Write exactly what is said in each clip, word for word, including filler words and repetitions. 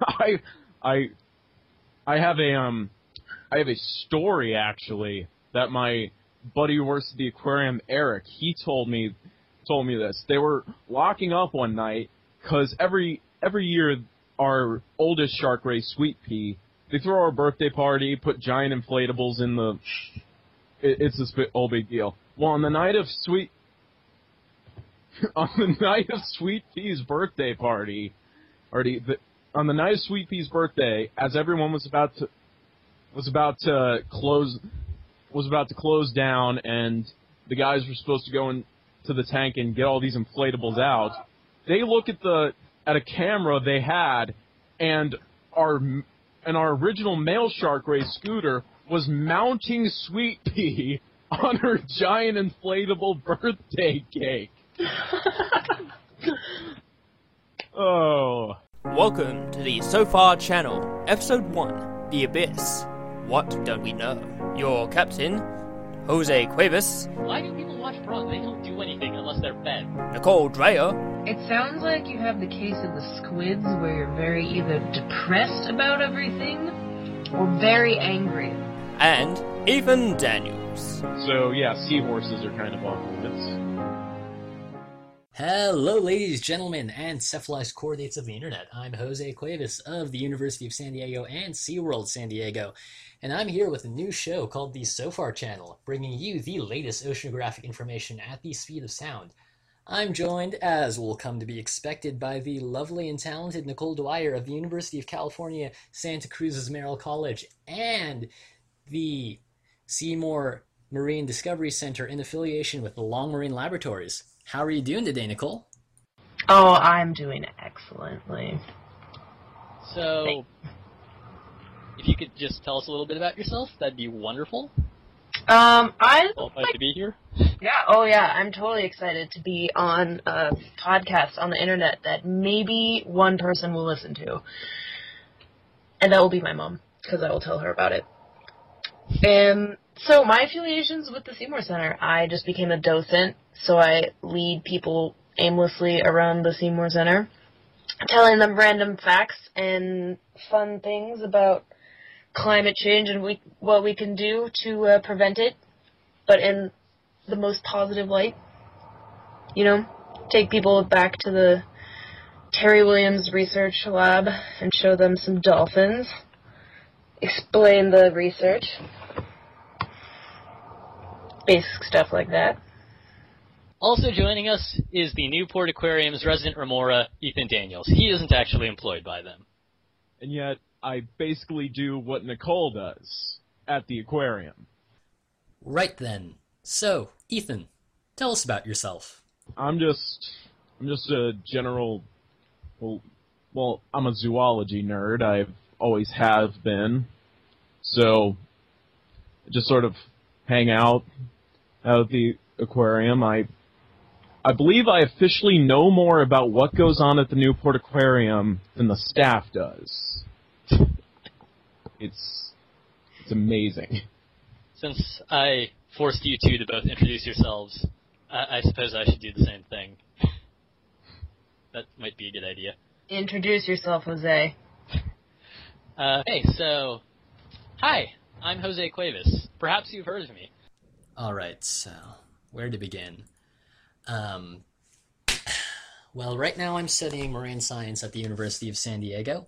I, I, I have a um, I have a story actually that my buddy who works at the aquarium, Eric, he told me, told me this. They were locking up one night because every every year our oldest shark ray, Sweet Pea, they throw our birthday party, put giant inflatables in the. It, it's this whole big deal. Well, on the night of Sweet. On the night of Sweet Pea's birthday party, or the, the, on the night of Sweet Pea's birthday, as everyone was about to was about to close was about to close down, and the guys were supposed to go into the tank and get all these inflatables out, they look at the at a camera they had, and our and our original male shark ray, Scooter, was mounting Sweet Pea on her giant inflatable birthday cake. Oh. Welcome to the SOFAR Channel, Episode one, The Abyss, What Don't We Know? Your captain, Jose Cuevas. Why do people watch prawns? They don't do anything unless they're fed. Nicole Dwyer. It sounds like you have the case of the squids where you're very either depressed about everything or very angry. And Ethan Daniels. So yeah, seahorses are kind of off limits. Hello, ladies, gentlemen, and cephalized chordates of the internet. I'm Jose Cuevas of the University of San Diego and SeaWorld San Diego, and I'm here with a new show called the SOFAR Channel, bringing you the latest oceanographic information at the speed of sound. I'm joined, as will come to be expected, by the lovely and talented Nicole Dwyer of the University of California, Santa Cruz's Merrill College, and the Seymour Marine Discovery Center in affiliation with the Long Marine Laboratories. How are you doing today, Nicole? Oh, I'm doing excellently. So, Thanks. If you could just tell us a little bit about yourself, that'd be wonderful. Um, I like to be here. Yeah. Oh, yeah. I'm totally excited to be on a podcast on the internet that maybe one person will listen to, and that will be my mom, because I will tell her about it. And so, my affiliations with the Seymour Center, I just became a docent. So I lead people aimlessly around the Seymour Center, telling them random facts and fun things about climate change and we, what we can do to uh, prevent it, but in the most positive light. You know, take people back to the Terry Williams Research Lab and show them some dolphins, explain the research, basic stuff like that. Also joining us is the Newport Aquarium's resident remora, Ethan Daniels. He isn't actually employed by them. And yet, I basically do what Nicole does at the aquarium. Right then. So, Ethan, tell us about yourself. I'm just, I'm just a general, well, well, I'm a zoology nerd. I've always have been. So, just sort of hang out at the aquarium. I... I believe I officially know more about what goes on at the Newport Aquarium than the staff does. It's it's amazing. Since I forced you two to both introduce yourselves, I, I suppose I should do the same thing. That might be a good idea. Introduce yourself, Jose. Uh, hey, so, hi, I'm Jose Cuevas. Perhaps you've heard of me. All right, so, where to begin? Um, well, right now I'm studying marine science at the University of San Diego.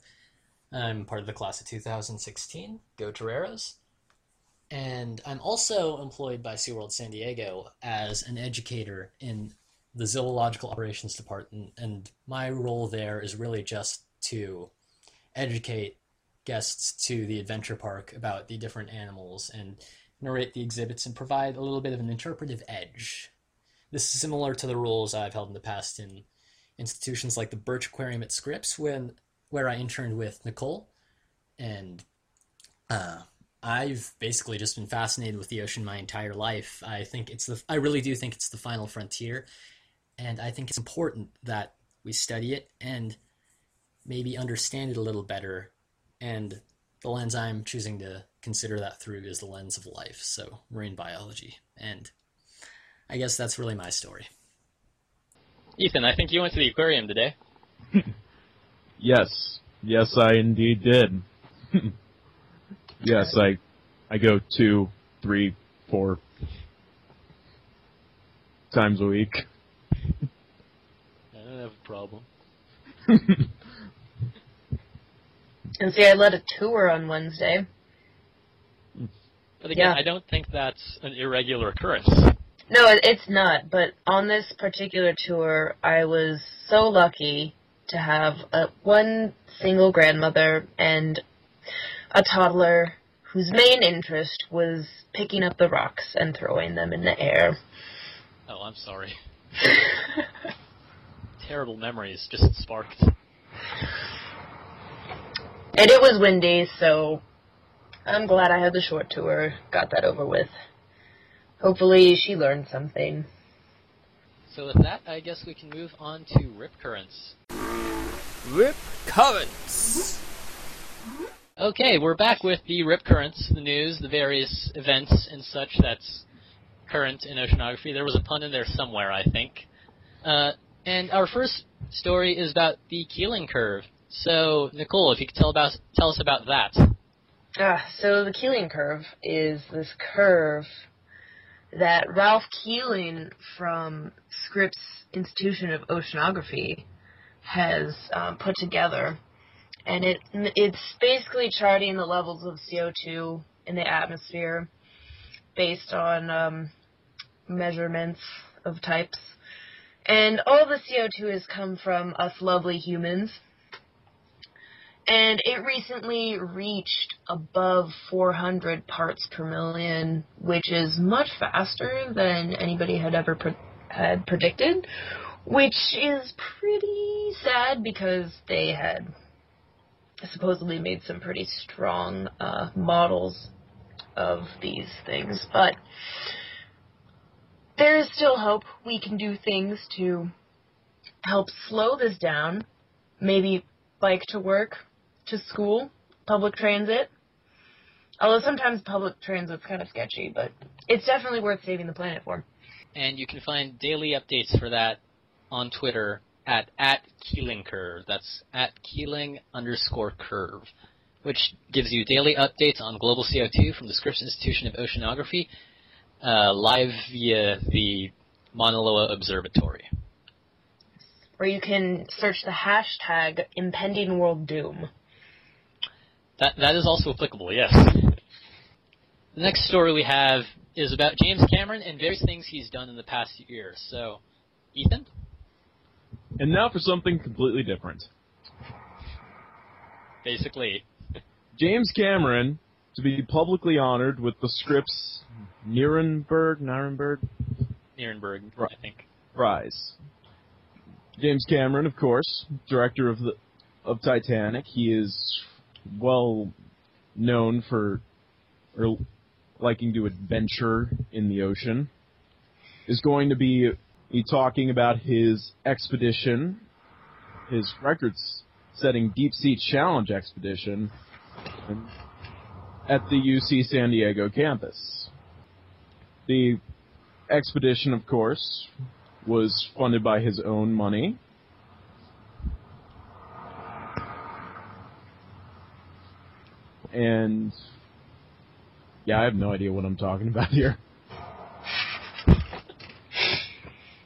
I'm part of the class of two thousand sixteen. Go Toreros. And I'm also employed by SeaWorld San Diego as an educator in the zoological operations department. And my role there is really just to educate guests to the adventure park about the different animals and narrate the exhibits and provide a little bit of an interpretive edge. This is similar to the roles I've held in the past in institutions like the Birch Aquarium at Scripps, when where I interned with Nicole, and uh, I've basically just been fascinated with the ocean my entire life. I think it's the I really do think it's the final frontier, and I think it's important that we study it and maybe understand it a little better. And the lens I'm choosing to consider that through is the lens of life, so marine biology. And I guess that's really my story. Ethan, I think you went to the aquarium today. Yes. Yes, I indeed did. Yes, I, I go two, three, four times a week. I don't have a problem. And see, I led a tour on Wednesday. But again, yeah. I don't think that's an irregular occurrence. No, it's not. But on this particular tour, I was so lucky to have a, one single grandmother and a toddler whose main interest was picking up the rocks and throwing them in the air. Oh, I'm sorry. Terrible memories just sparked. And it was windy, so I'm glad I had the short tour, got that over with. Hopefully she learned something. So with that, I guess we can move on to rip currents. Rip currents! Okay, we're back with the rip currents, the news, the various events and such that's current in oceanography. There was a pun in there somewhere, I think. Uh, and our first story is about the Keeling Curve. So, Nicole, if you could tell, about, tell us about that. Ah, so the Keeling Curve is this curve that Ralph Keeling from Scripps Institution of Oceanography has um, put together. And it it's basically charting the levels of C O two in the atmosphere based on um, measurements of types. And all the C O two has come from us lovely humans. And it recently reached above four hundred parts per million, which is much faster than anybody had ever pre- had predicted, which is pretty sad because they had supposedly made some pretty strong uh, models of these things. But there is still hope. We can do things to help slow this down, maybe bike to work, to school, public transit. Although sometimes public transit's kind of sketchy, but it's definitely worth saving the planet for. And you can find daily updates for that on Twitter at, at Keeling Curve. That's at Keeling underscore curve, which gives you daily updates on global C O two from the Scripps Institution of Oceanography, uh, live via the Mauna Loa Observatory. Or you can search the hashtag impending world doom. That that is also applicable, yes. The next story we have is about James Cameron and various things he's done in the past year. So, Ethan? And now for something completely different. Basically. James Cameron to be publicly honored with the Scripps Nuremberg, Nuremberg? Nuremberg, I think. Prize. James Cameron, of course, director of the of Titanic. He is well known for or liking to adventure in the ocean. Is going to be, be talking about his expedition, his record-setting Deep Sea Challenge expedition at the U C San Diego campus. The expedition, of course, was funded by his own money. And yeah, I have no idea what I'm talking about here.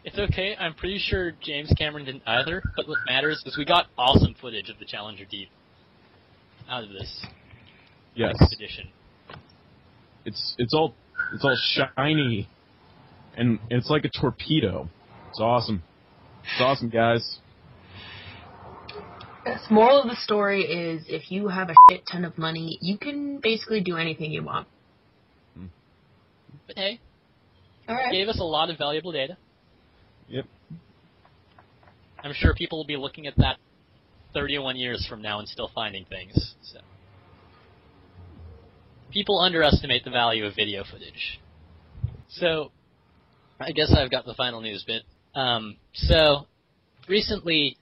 It's okay, I'm pretty sure James Cameron didn't either, but what matters is we got awesome footage of the Challenger Deep out of this yes. expedition. It's it's all it's all shiny and it's like a torpedo. It's awesome. It's awesome, guys. Yes, moral of the story is if you have a shit ton of money, you can basically do anything you want. But hey, all right. It gave us a lot of valuable data. Yep. I'm sure people will be looking at that thirty-one years from now and still finding things. So. People underestimate the value of video footage. So, I guess I've got the final news bit. Um, so, recently,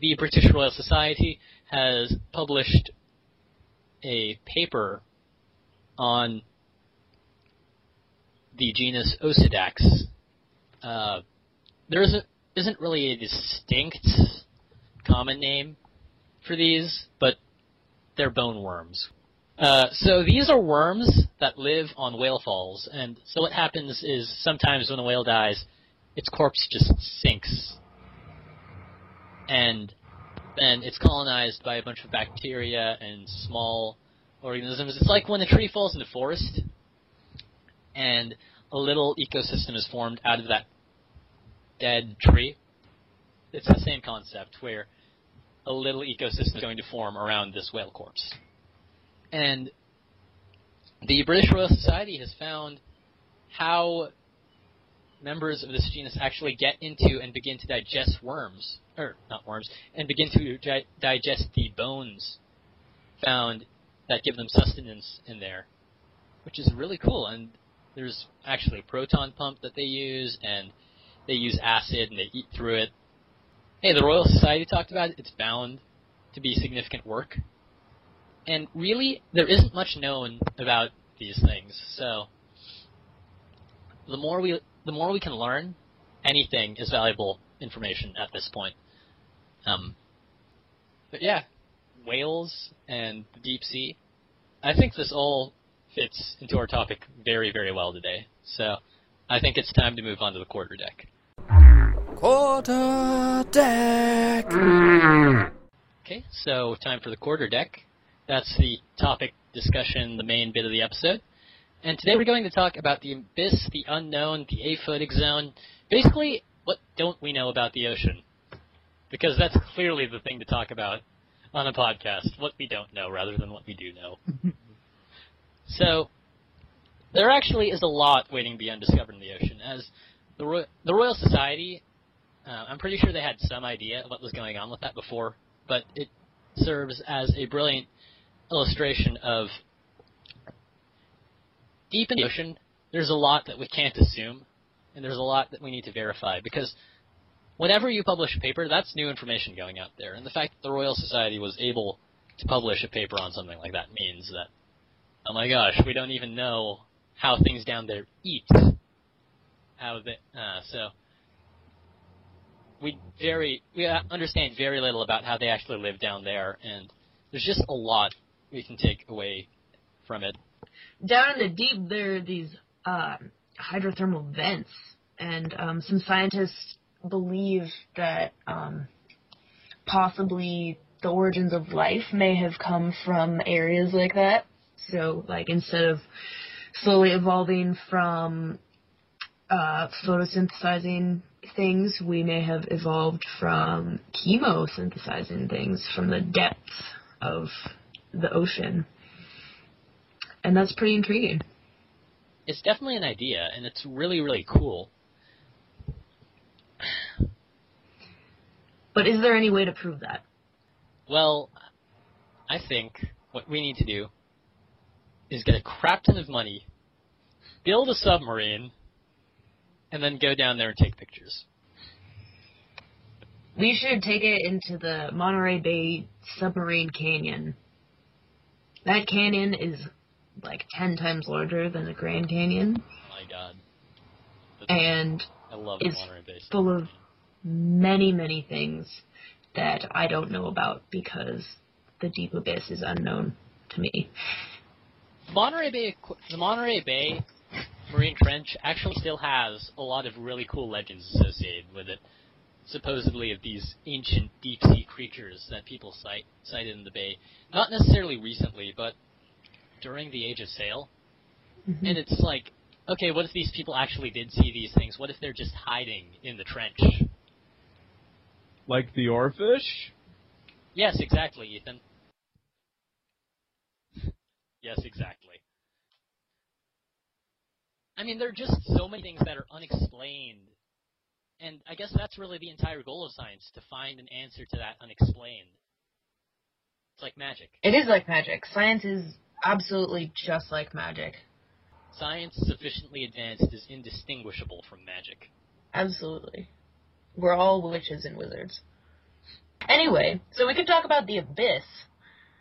the British Royal Society has published a paper on the genus Osedax. Uh, there isn't, isn't really a distinct common name for these, but they're bone worms. Uh, so these are worms that live on whale falls, and so what happens is sometimes when a whale dies, its corpse just sinks, and then it's colonized by a bunch of bacteria and small organisms. It's like when a tree falls in the forest, and a little ecosystem is formed out of that dead tree. It's the same concept where a little ecosystem is going to form around this whale corpse. And the British Royal Society has found how members of this genus actually get into and begin to digest worms, or not worms, and begin to di digest the bones found that give them sustenance in there, which is really cool. And there's actually a proton pump that they use, and they use acid, and they eat through it. Hey, the Royal Society talked about it. It's bound to be significant work. And really, there isn't much known about these things. So the more we, the more we can learn, anything is valuable information at this point. Um, but yeah, whales and the deep sea. I think this all fits into our topic very, very well today. So I think it's time to move on to the quarter deck. Quarter deck! Okay, so time for the quarter deck. That's the topic discussion, the main bit of the episode. And today we're going to talk about the abyss, the unknown, the aphotic zone, basically what don't we know about the ocean? Because that's clearly the thing to talk about on a podcast, what we don't know rather than what we do know. So there actually is a lot waiting to be undiscovered in the ocean. As the, Ro the Royal Society, uh, I'm pretty sure they had some idea of what was going on with that before, but it serves as a brilliant illustration of deep in the ocean, there's a lot that we can't assume, and there's a lot that we need to verify, because whenever you publish a paper, that's new information going out there. And the fact that the Royal Society was able to publish a paper on something like that means that, oh my gosh, we don't even know how things down there eat. How they, uh, so we very we understand very little about how they actually live down there, and there's just a lot we can take away from it. Down in the deep, there are these um, hydrothermal vents, and um, some scientists believe that um, possibly the origins of life may have come from areas like that. So, like, instead of slowly evolving from uh, photosynthesizing things, we may have evolved from chemosynthesizing things from the depths of the ocean. And that's pretty intriguing. It's definitely an idea, and it's really, really cool. But is there any way to prove that? Well, I think what we need to do is get a crap ton of money, build a submarine, and then go down there and take pictures. We should take it into the Monterey Bay Submarine Canyon. That canyon is like ten times larger than the Grand Canyon. Oh my god. That's and I love it's full of many, many things that I don't know about because the deep abyss is unknown to me. Monterey Bay, the Monterey Bay Marine Trench actually still has a lot of really cool legends associated with it, supposedly of these ancient deep-sea creatures that people cite, cited in the bay, not necessarily recently, but during the Age of Sail. Mm-hmm. And it's like, okay, what if these people actually did see these things? What if they're just hiding in the trench? Like the oarfish? Yes, exactly, Ethan. Yes, exactly. I mean, there are just so many things that are unexplained. And I guess that's really the entire goal of science, to find an answer to that unexplained. It's like magic. It is like magic. Science is absolutely just like magic. Science sufficiently advanced is indistinguishable from magic. Absolutely. We're all witches and wizards. Anyway, so we can talk about the abyss.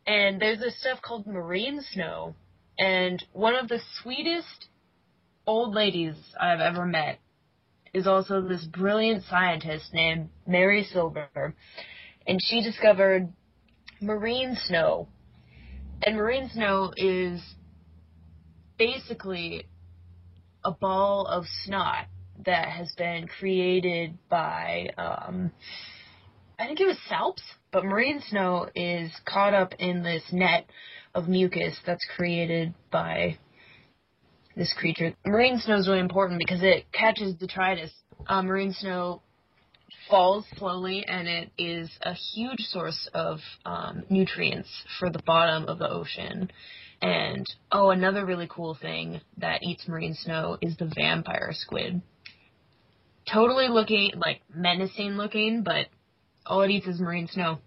And there's this stuff called marine snow. And one of the sweetest old ladies I've ever met is also this brilliant scientist named Mary Silver. And she discovered marine snow. And marine snow is basically a ball of snot that has been created by, um, I think it was salps, but marine snow is caught up in this net of mucus that's created by this creature. Marine snow is really important because it catches detritus. Uh, marine snow falls slowly, and it is a huge source of um, nutrients for the bottom of the ocean. And, oh, another really cool thing that eats marine snow is the vampire squid. Totally looking, like, menacing looking, but all it eats is marine snow.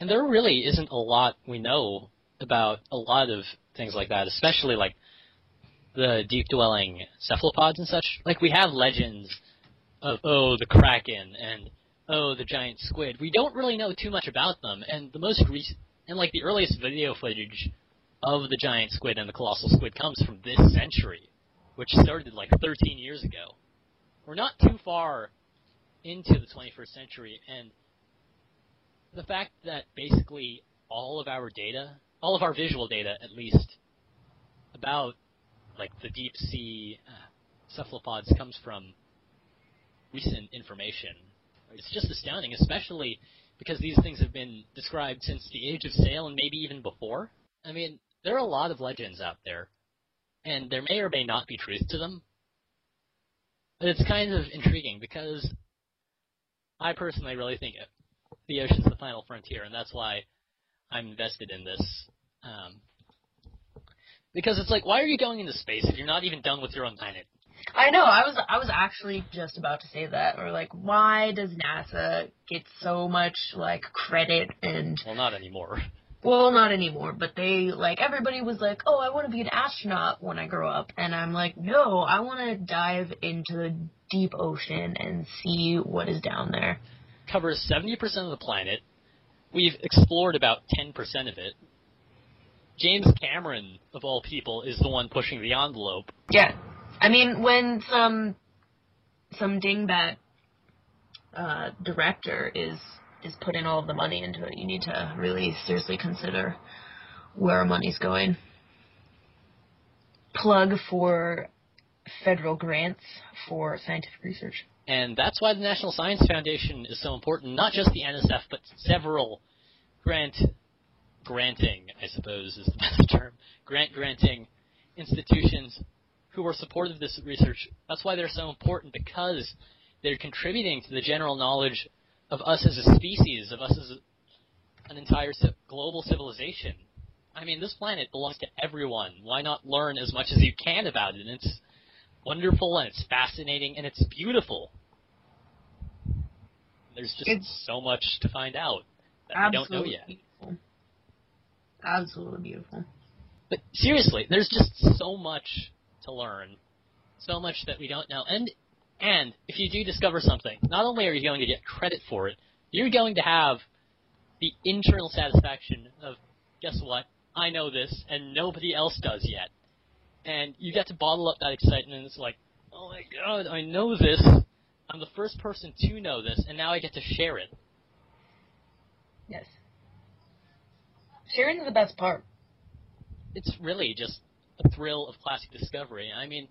And there really isn't a lot we know about a lot of things like that, especially, like, the deep-dwelling cephalopods and such. Like, we have legends of, oh, the kraken, and, oh, the giant squid. We don't really know too much about them, and the most recent... And, like, the earliest video footage of the giant squid and the colossal squid comes from this century, which started, like, thirteen years ago. We're not too far into the twenty-first century, and the fact that basically all of our data, all of our visual data, at least, about, like, the deep-sea uh, cephalopods comes from recent information. It's just astounding, especially... because these things have been described since the age of sail and maybe even before. I mean, there are a lot of legends out there, and there may or may not be truth to them. But it's kind of intriguing because I personally really think the ocean's the final frontier, and that's why I'm invested in this. Um, because it's like, why are you going into space if you're not even done with your own planet? I know, I was I was actually just about to say that, or like, why does NASA get so much, like, credit and... Well, not anymore. Well, not anymore, but they, like, everybody was like, oh, I want to be an astronaut when I grow up, and I'm like, no, I want to dive into the deep ocean and see what is down there. Covers seventy percent of the planet. We've explored about ten percent of it. James Cameron, of all people, is the one pushing the envelope. Yeah. I mean, when some some dingbat uh, director is is putting all of the money into it, you need to really seriously consider where money's going. Plug for federal grants for scientific research. And that's why the National Science Foundation is so important, not just the N S F, but several grant granting, I suppose is the best term, grant granting institutions who are supportive of this research. That's why they're so important, because they're contributing to the general knowledge of us as a species, of us as a, an entire global civilization. I mean, this planet belongs to everyone. Why not learn as much as you can about it? And it's wonderful, and it's fascinating, and it's beautiful. There's just it's so much to find out that we don't know yet. Beautiful. Absolutely beautiful. But seriously, there's just so much to learn, so much that we don't know, and and if you do discover something, not only are you going to get credit for it, you're going to have the internal satisfaction of, guess what, I know this, and nobody else does yet. And you get to bottle up that excitement, and it's like, oh my god, I know this, I'm the first person to know this, and now I get to share it. Yes. Sharing's the best part. It's really just a thrill of classic discovery. I mean,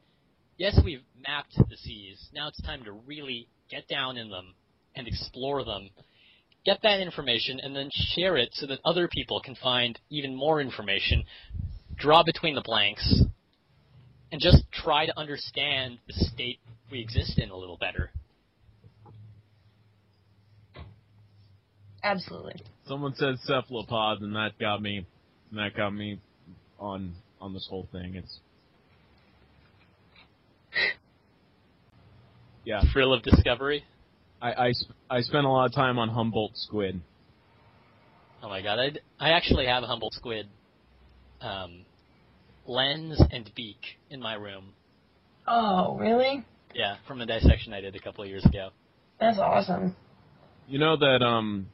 yes, we've mapped the seas. Now it's time to really get down in them and explore them. Get that information and then share it so that other people can find even more information, draw between the blanks, and just try to understand the state we exist in a little better. Absolutely. Someone said cephalopod, and that got me, and that got me on... on this whole thing. It's yeah, thrill of discovery. I, I, sp I spent a lot of time on Humboldt Squid. Oh my god, I'd, I actually have a Humboldt Squid um, lens and beak in my room. Oh, really? Yeah, from a dissection I did a couple of years ago. That's awesome. You know that um,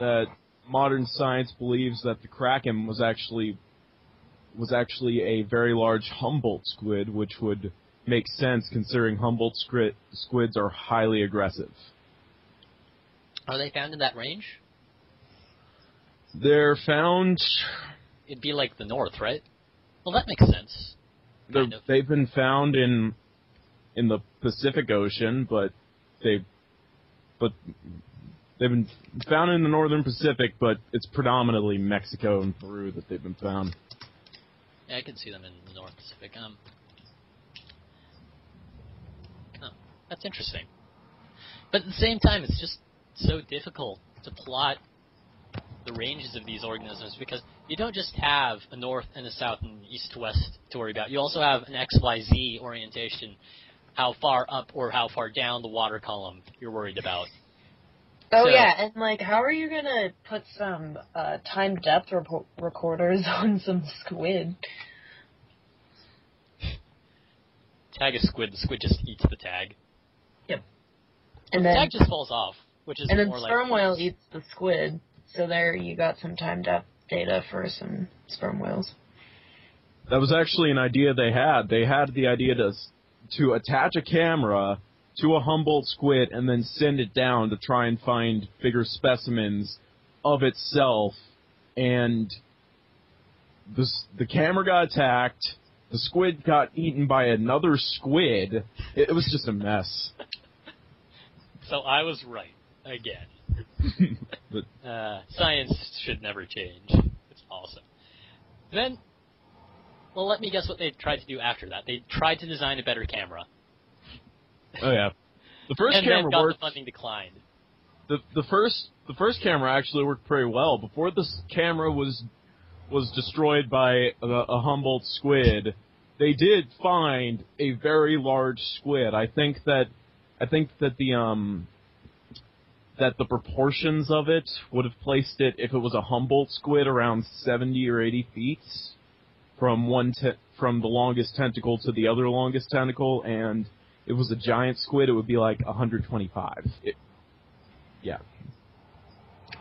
that modern science believes that the Kraken was actually was actually a very large Humboldt squid, which would make sense considering Humboldt squid squids are highly aggressive. Are they found in that range? They're found... It'd be like the north, right? Well, that makes sense. They've been found in in the Pacific Ocean, but they but they've been found in the northern Pacific, but it's predominantly Mexico and Peru that they've been found. Yeah, I can see them in the North Pacific. Um, oh, that's interesting. But at the same time, it's just so difficult to plot the ranges of these organisms, because you don't just have a north and a south and east to west to worry about. You also have an X Y Z orientation, how far up or how far down the water column you're worried about. Oh, so, yeah, and, like, how are you going to put some uh, time depth re recorders on some squid? Tag a squid, the squid just eats the tag. Yep. And well, then, the tag just falls off, which is more like... And then sperm whale eats the squid. So there you got some time depth data for some sperm whales. That was actually an idea they had. They had the idea to, to attach a camera to a Humboldt squid and then send it down to try and find bigger specimens of itself. And the, the camera got attacked. The squid got eaten by another squid. It, it was just a mess. So I was right again. uh, science should never change. It's awesome. Then, well, let me guess what they tried to do after that. They tried to design a better camera. Oh yeah, the first and camera then got worked. The funding declined. The the first the first camera actually worked pretty well before this camera was was destroyed by a, a Humboldt squid. They did find a very large squid. I think that I think that the um. that the proportions of it would have placed it, if it was a Humboldt squid, around seventy or eighty feet from one te from the longest tentacle to the other longest tentacle, and if it was a giant squid, it would be like one hundred twenty-five. It, yeah.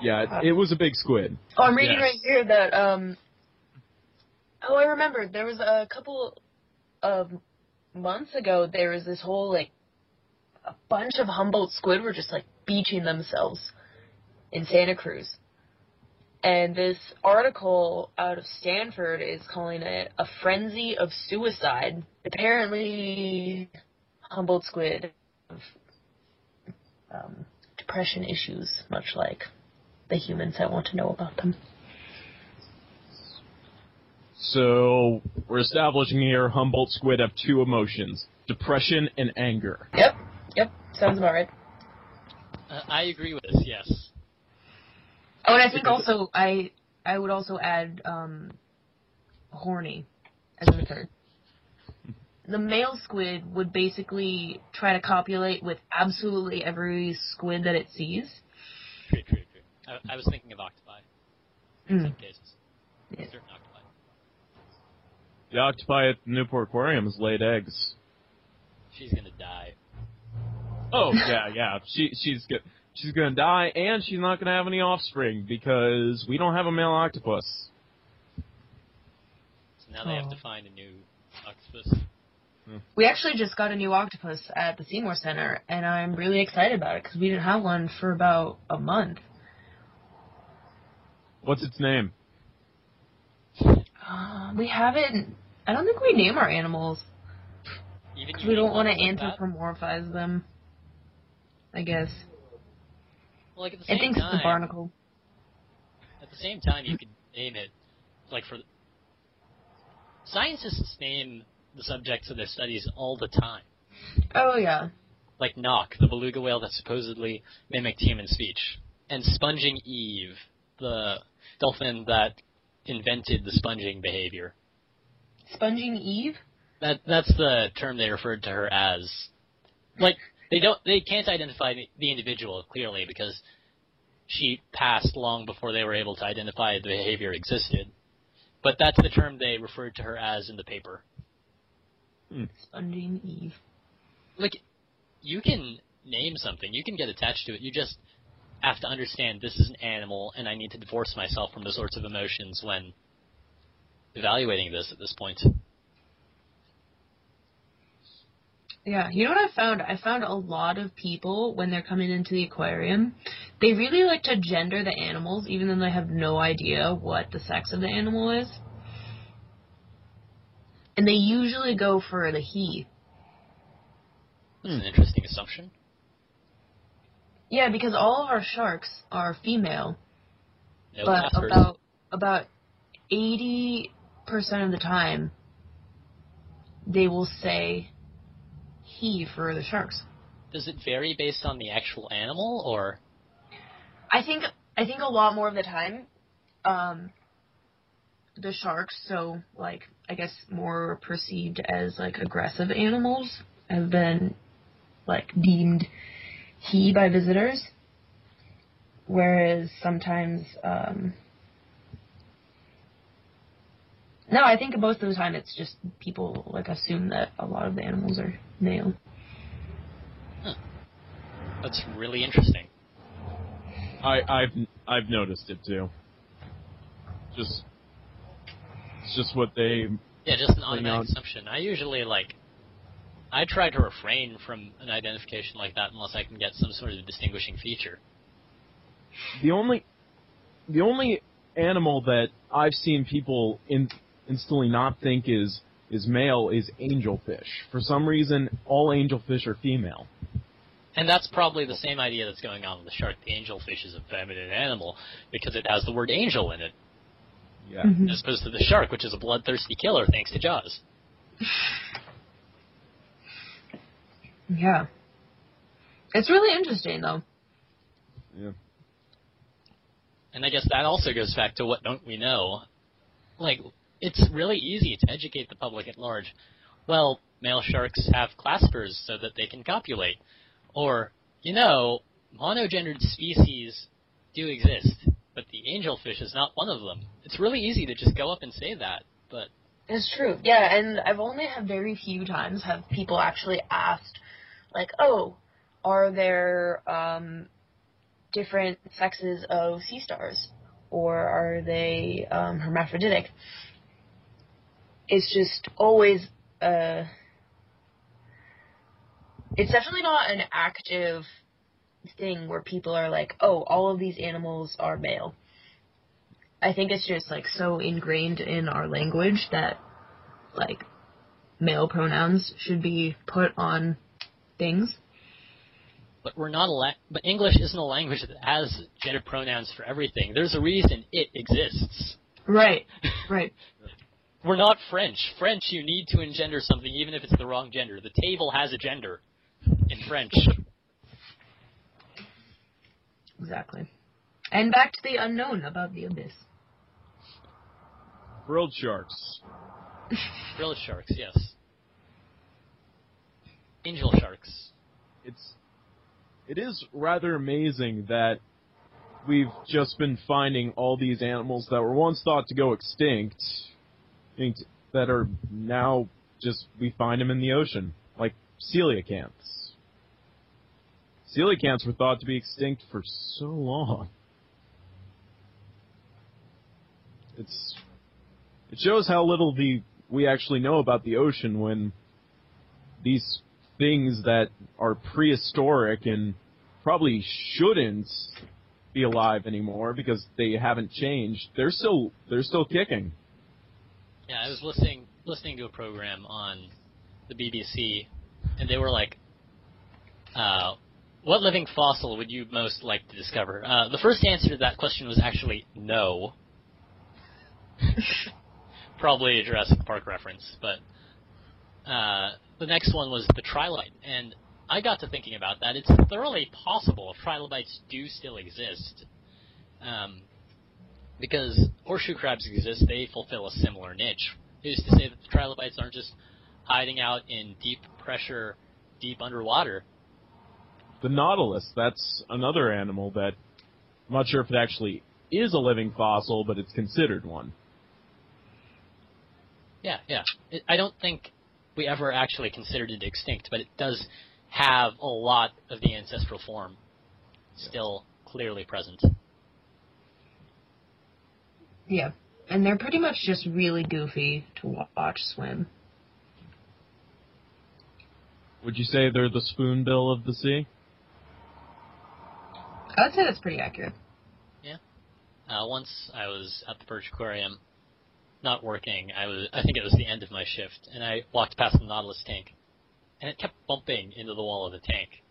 Yeah, it, it was a big squid. Oh, I'm reading yes. right here that, um, oh, I remember, there was a couple of months ago, there was this whole, like, a bunch of Humboldt squid were just, like, beaching themselves in Santa Cruz. And this article out of Stanford is calling it a frenzy of suicide. Apparently, Humboldt squid have um, depression issues, much like the humans that want to know about them. So, we're establishing here Humboldt squid have two emotions, depression and anger. Yep, yep, sounds about right. Uh, I agree with this, yes. Oh, and I think also, I I would also add um, horny as a third. The male squid would basically try to copulate with absolutely every squid that it sees. True, true, true. I, I was thinking of octopi in mm. some cases. Yeah. Certain octopi. The octopi at the Newport Aquarium has laid eggs. She's going to die. Oh yeah, yeah. She she's go she's gonna die, and she's not gonna have any offspring because we don't have a male octopus. So now they have to find a new octopus. We actually just got a new octopus at the Seymour Center, and I'm really excited about it because we didn't have one for about a month. What's its name? Uh, we haven't. I don't think we name our animals. Because we don't want to anthropomorphize them. I guess. Well, like at the same it thinks time, it's a barnacle. At the same time, you could name it, like for... Scientists name the subjects of their studies all the time. Oh, yeah. Like Nock, the beluga whale that supposedly mimicked human speech. And Sponging Eve, the dolphin that invented the sponging behavior. Sponging Eve? That That's the term they referred to her as. Like... They don't. They can't identify the individual, clearly, because she passed long before they were able to identify the behavior existed. But that's the term they referred to her as in the paper. Hmm. Sponging Eve. Like, you can name something. You can get attached to it. You just have to understand this is an animal, and I need to divorce myself from those sorts of emotions when evaluating this at this point. Yeah, you know what I found? I found a lot of people, when they're coming into the aquarium, They really like to gender the animals, even though they have no idea what the sex of the animal is. And they usually go for the he. That's an interesting assumption. Yeah, because all of our sharks are female. No, but about, about eighty percent of the time, they will say he for the sharks. Does it vary based on the actual animal, or...? I think I think a lot more of the time, um, the sharks, so, like, I guess more perceived as, like, aggressive animals have been, like, deemed he by visitors, whereas sometimes, um, no, I think most of the time it's just people, like, assume that a lot of the animals are male. Huh. That's really interesting. I, I've I've noticed it too. Just it's just what they yeah, just an automatic assumption. I usually like I try to refrain from an identification like that unless I can get some sort of distinguishing feature. The only the only animal that I've seen people in, instantly not think is is male is angelfish. For some reason, all angelfish are female. And that's probably the same idea that's going on with the shark. The angelfish is a feminine animal because it has the word angel in it. Yeah. Mm-hmm. As opposed to the shark, which is a bloodthirsty killer, thanks to Jaws. Yeah. It's really interesting, though. Yeah. And I guess that also goes back to what don't we know. Like, it's really easy to educate the public at large. Well, male sharks have claspers so that they can copulate. Or, you know, monogendered species do exist, but the angelfish is not one of them. It's really easy to just go up and say that, but... It's true, yeah, and I've only had very few times have people actually asked, like, oh, are there um, different sexes of sea stars? Or are they um, hermaphroditic? It's just always... Uh, It's definitely not an active thing where people are like, oh, all of these animals are male. I think it's just, like, so ingrained in our language that, like, male pronouns should be put on things. But we're not a la- but English isn't a language that has gender pronouns for everything. There's a reason it exists. Right, right. We're not French. French, you need to engender something even if it's the wrong gender. The table has a gender. In French. Exactly. And back to the unknown about the abyss. Grilled sharks. Grilled sharks, yes. Angel sharks. It's it is rather amazing that we've just been finding all these animals that were once thought to go extinct, that are now just we find them in the ocean, like coelacanths. Coelacanths were thought to be extinct for so long. It's it shows how little the we actually know about the ocean when these things that are prehistoric and probably shouldn't be alive anymore because they haven't changed. They're still they're still kicking. Yeah, I was listening listening to a program on the B B C, and they were like. Uh, What living fossil would you most like to discover? Uh, the first answer to that question was actually no. Probably a Jurassic Park reference, but uh, the next one was the trilobite, and I got to thinking about that. It's thoroughly possible if trilobites do still exist, um, because horseshoe crabs exist. They fulfill a similar niche. Who's to say that the trilobites aren't just hiding out in deep pressure, deep underwater? The nautilus, that's another animal that I'm not sure if it actually is a living fossil, but it's considered one. Yeah, yeah. It, I don't think we ever actually considered it extinct, but it does have a lot of the ancestral form still clearly present. Yeah, and they're pretty much just really goofy to watch swim. Would you say they're the spoonbill of the sea? I would say that's pretty accurate. Yeah. Uh, once I was at the Birch Aquarium, not working. I was. I think it was the end of my shift, and I walked past the Nautilus tank, and it kept bumping into the wall of the tank.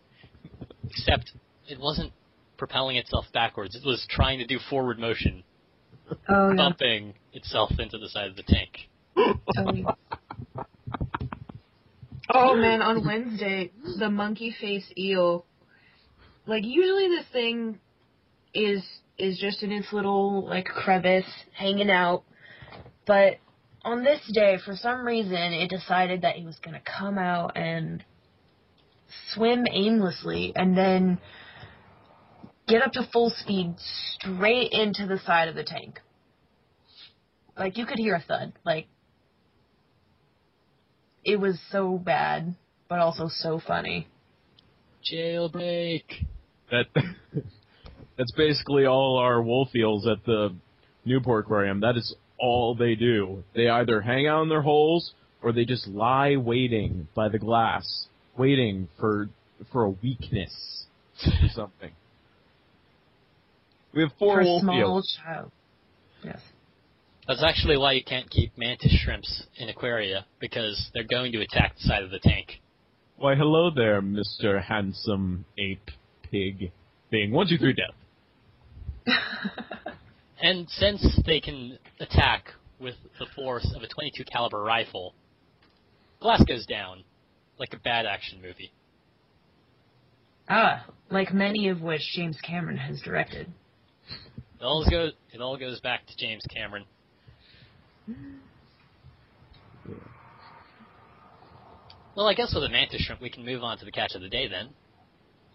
Except it wasn't propelling itself backwards. It was trying to do forward motion, oh, bumping yeah. itself into the side of the tank. Oh, yeah. Oh man, on Wednesday, the monkey face eel. Like, usually this thing is is just in its little, like, crevice, hanging out. But on this day, for some reason, it decided that it was going to come out and swim aimlessly and then get up to full speed straight into the side of the tank. Like, you could hear a thud. Like, it was so bad, but also so funny. Jailbreak. That that's basically all our wolf eels at the Newport Aquarium. That is all they do. They either hang out in their holes or they just lie waiting by the glass, waiting for for a weakness or something. We have four wolf eels. Child. Yes. That's actually why you can't keep mantis shrimps in aquaria, because they're going to attack the side of the tank. Why, hello there, Mister Handsome Ape Pig Thing. One, two, three, death. And since they can attack with the force of a twenty-two caliber rifle, glass goes down like a bad action movie. Ah, like many of which James Cameron has directed. It all goes, it all goes back to James Cameron. Yeah. Well, I guess with the mantis shrimp, we can move on to the catch of the day then.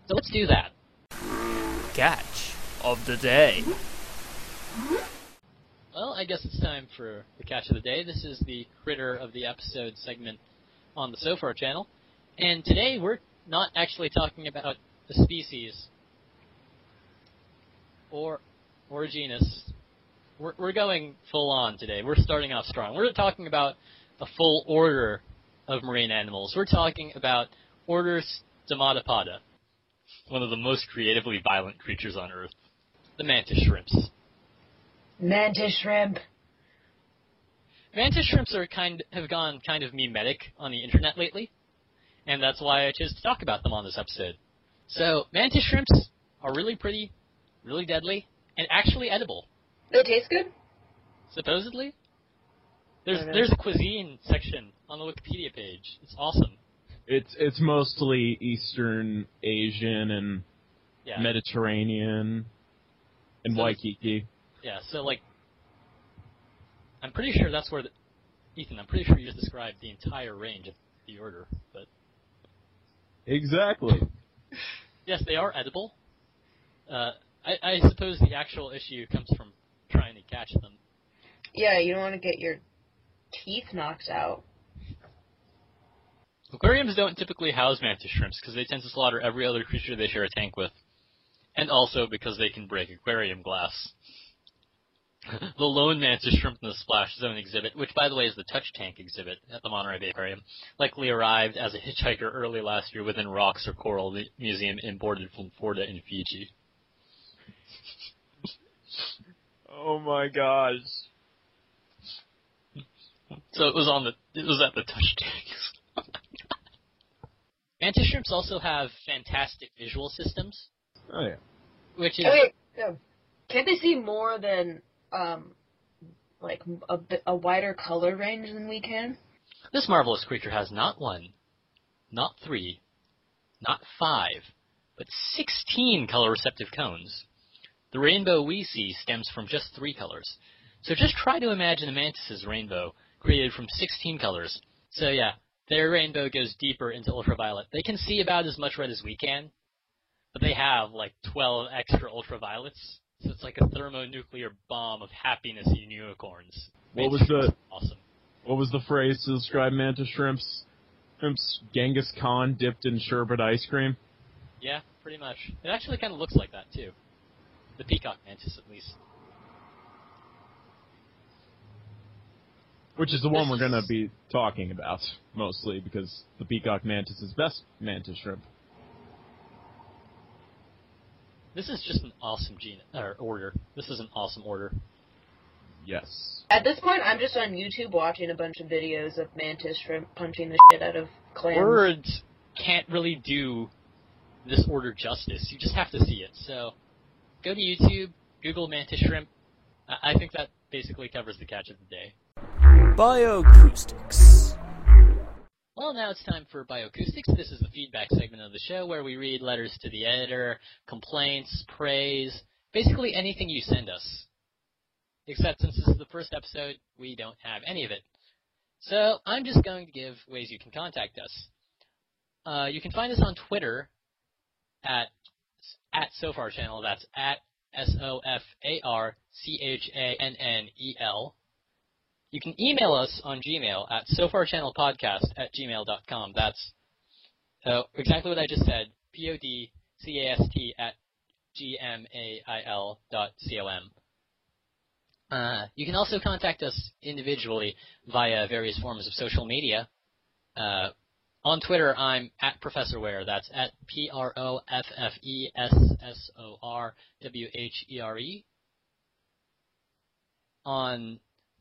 So let's do that. Catch of the day. Well, I guess it's time for the catch of the day. This is the critter of the episode segment on the SOFAR Channel. And today we're not actually talking about the species or, or genus. We're, we're going full on today. We're starting off strong. We're talking about a full order of marine animals. We're talking about order Stomatopoda, one of the most creatively violent creatures on Earth, the mantis shrimps. Mantis shrimp. Mantis shrimps are kind have gone kind of memetic on the internet lately, and that's why I chose to talk about them on this episode. So mantis shrimps are really pretty, really deadly, and actually edible. They taste good? Supposedly. There's there's a cuisine section on the Wikipedia page. It's awesome. It's it's mostly Eastern Asian and yeah. Mediterranean and so Waikiki. Yeah, so like, I'm pretty sure that's where the, Ethan, I'm pretty sure you just described the entire range of the order, but exactly. Yes, they are edible. Uh, I, I suppose the actual issue comes from trying to catch them. Yeah, you don't want to get your teeth knocked out. Aquariums don't typically house mantis shrimps because they tend to slaughter every other creature they share a tank with, and also because they can break aquarium glass. The lone mantis shrimp in the splash zone exhibit, which by the way is the touch tank exhibit at the Monterey Bay Aquarium, likely arrived as a hitchhiker early last year within rocks or coral the museum imported from Florida and Fiji. Oh my gosh. So it was on the it was at the touch tanks. Oh my god. Mantis shrimps also have fantastic visual systems. Oh yeah. Which is okay, so can't they see more than Um, like a, a wider color range than we can? This marvelous creature has not one, not three, not five, but sixteen color receptive cones. The rainbow we see stems from just three colors. So just try to imagine a mantis's rainbow created from sixteen colors. So yeah, their rainbow goes deeper into ultraviolet. They can see about as much red as we can, but they have like twelve extra ultraviolets. So it's like a thermonuclear bomb of happiness in unicorns. What was the awesome? What was the phrase to describe mantis shrimps? Shrimps Genghis Khan dipped in sherbet ice cream. Yeah, pretty much. It actually kind of looks like that too. The peacock mantis, at least. Which is the one this we're gonna be talking about mostly, because the peacock mantis is best mantis shrimp. This is just an awesome gene or order. This is an awesome order. Yes. At this point, I'm just on YouTube watching a bunch of videos of mantis shrimp punching the shit out of clams. Words can't really do this order justice. You just have to see it. So go to YouTube, Google mantis shrimp. I think that basically covers the catch of the day. Bioacoustics. Well, now it's time for Bioacoustics. This is the feedback segment of the show where we read letters to the editor, complaints, praise, basically anything you send us. Except since this is the first episode, we don't have any of it. So I'm just going to give ways you can contact us. Uh, you can find us on Twitter at, at SOFAR Channel. That's at S O F A R C H A N N E L. You can email us on Gmail at sofarchannelpodcast at gmail dot com. That's uh, exactly what I just said, P O D C A S T at G M A I L dot C O M. Uh, you can also contact us individually via various forms of social media. Uh, on Twitter, I'm at Professor Ware. That's at P R O F F E S S O R W H E R E. On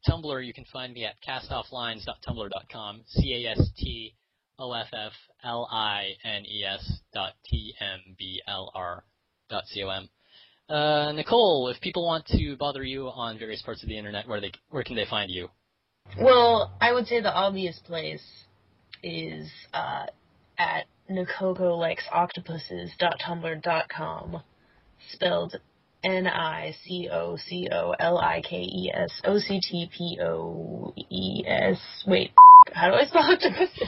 Tumblr, you can find me at castofflines dot tumblr dot com, C A S T O F F L I N E S dot T M B L R dot C O M. Uh, Nicole, if people want to bother you on various parts of the internet, where they where can they find you? Well, I would say the obvious place is uh, at Nikoko Likes Octopuses dot tumblr dot com, spelled N I C O C O L I K E S O C T P O E S. Wait, how do I spell octopuses?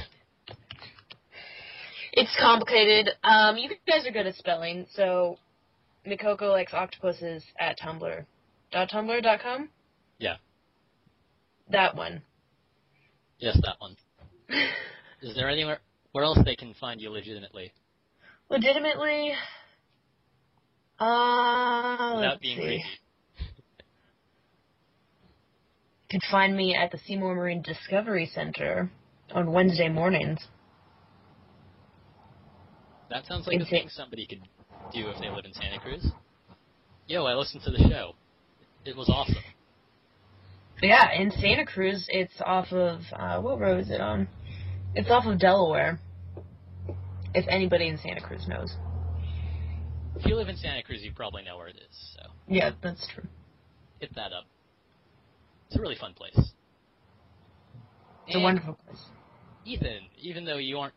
It's complicated. Um, you guys are good at spelling, so Nikoko Likes Octopuses at tumblr dot tumblr dot com? Yeah. That one. Yes, that one. Is there anywhere where else they can find you legitimately? Legitimately? Uh, Without being crazy. You can find me at the Seymour Marine Discovery Center on Wednesday mornings. That sounds like a thing somebody could do if they live in Santa Cruz. Yo, I listened to the show. It was awesome. Yeah, in Santa Cruz, it's off of, uh, what road is it on? It's off of Delaware, if anybody in Santa Cruz knows. If you live in Santa Cruz, you probably know where it is, so. Yeah, that's true. Hit that up. It's a really fun place. It's and a wonderful place. Ethan, even though you aren't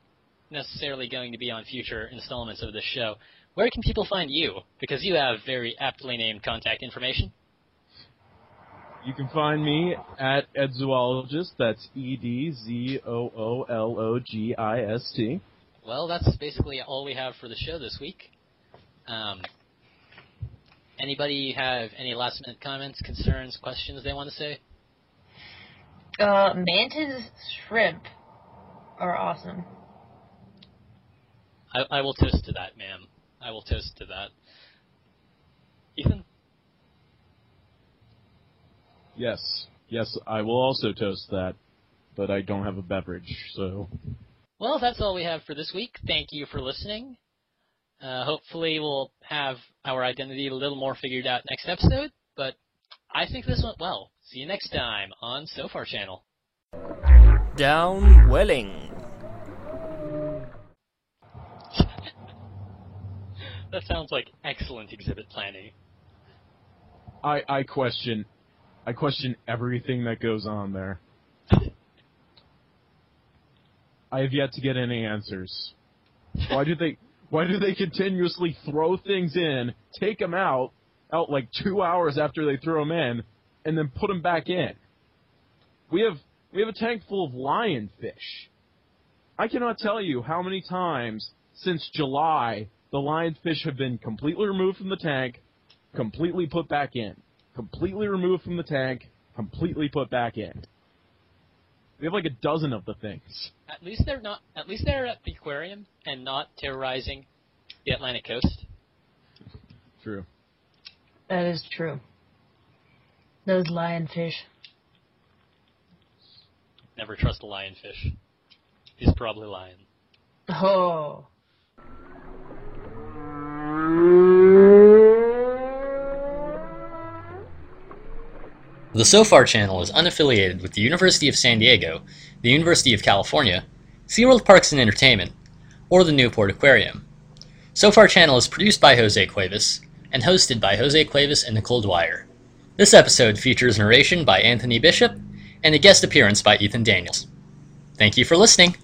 necessarily going to be on future installments of this show, where can people find you? Because you have very aptly named contact information. You can find me at edzoologist. That's E D Z O O L O G I S T. Well, that's basically all we have for the show this week. Um, anybody have any last-minute comments, concerns, questions they want to say? Uh, mantis shrimp are awesome. I, I will toast to that, ma'am. I will toast to that. Ethan? Yes. Yes, I will also toast that, but I don't have a beverage, so. Well, that's all we have for this week. Thank you for listening. Uh, hopefully we'll have our identity a little more figured out next episode, but I think this went well. See you next time on SoFar Channel. Downwelling. That sounds like excellent exhibit planning. I I question, I question everything that goes on there. I have yet to get any answers. Why do they? Why do they continuously throw things in, take them out, out like two hours after they throw them in, and then put them back in? We have we have a tank full of lionfish. I cannot tell you how many times since July the lionfish have been completely removed from the tank, completely put back in, completely removed from the tank, completely put back in. We have like a dozen of the things. At least they're not. At least they're at the aquarium and not terrorizing the Atlantic coast. True. That is true. Those lionfish. Never trust a lionfish. He's probably lying. Oh. The SOFAR Channel is unaffiliated with the University of San Diego, the University of California, SeaWorld Parks and Entertainment, or the Newport Aquarium. SOFAR Channel is produced by Jose Cuevas and hosted by Jose Cuevas and Nicole Dwyer. This episode features narration by Anthony Bishop and a guest appearance by Ethan Daniels. Thank you for listening.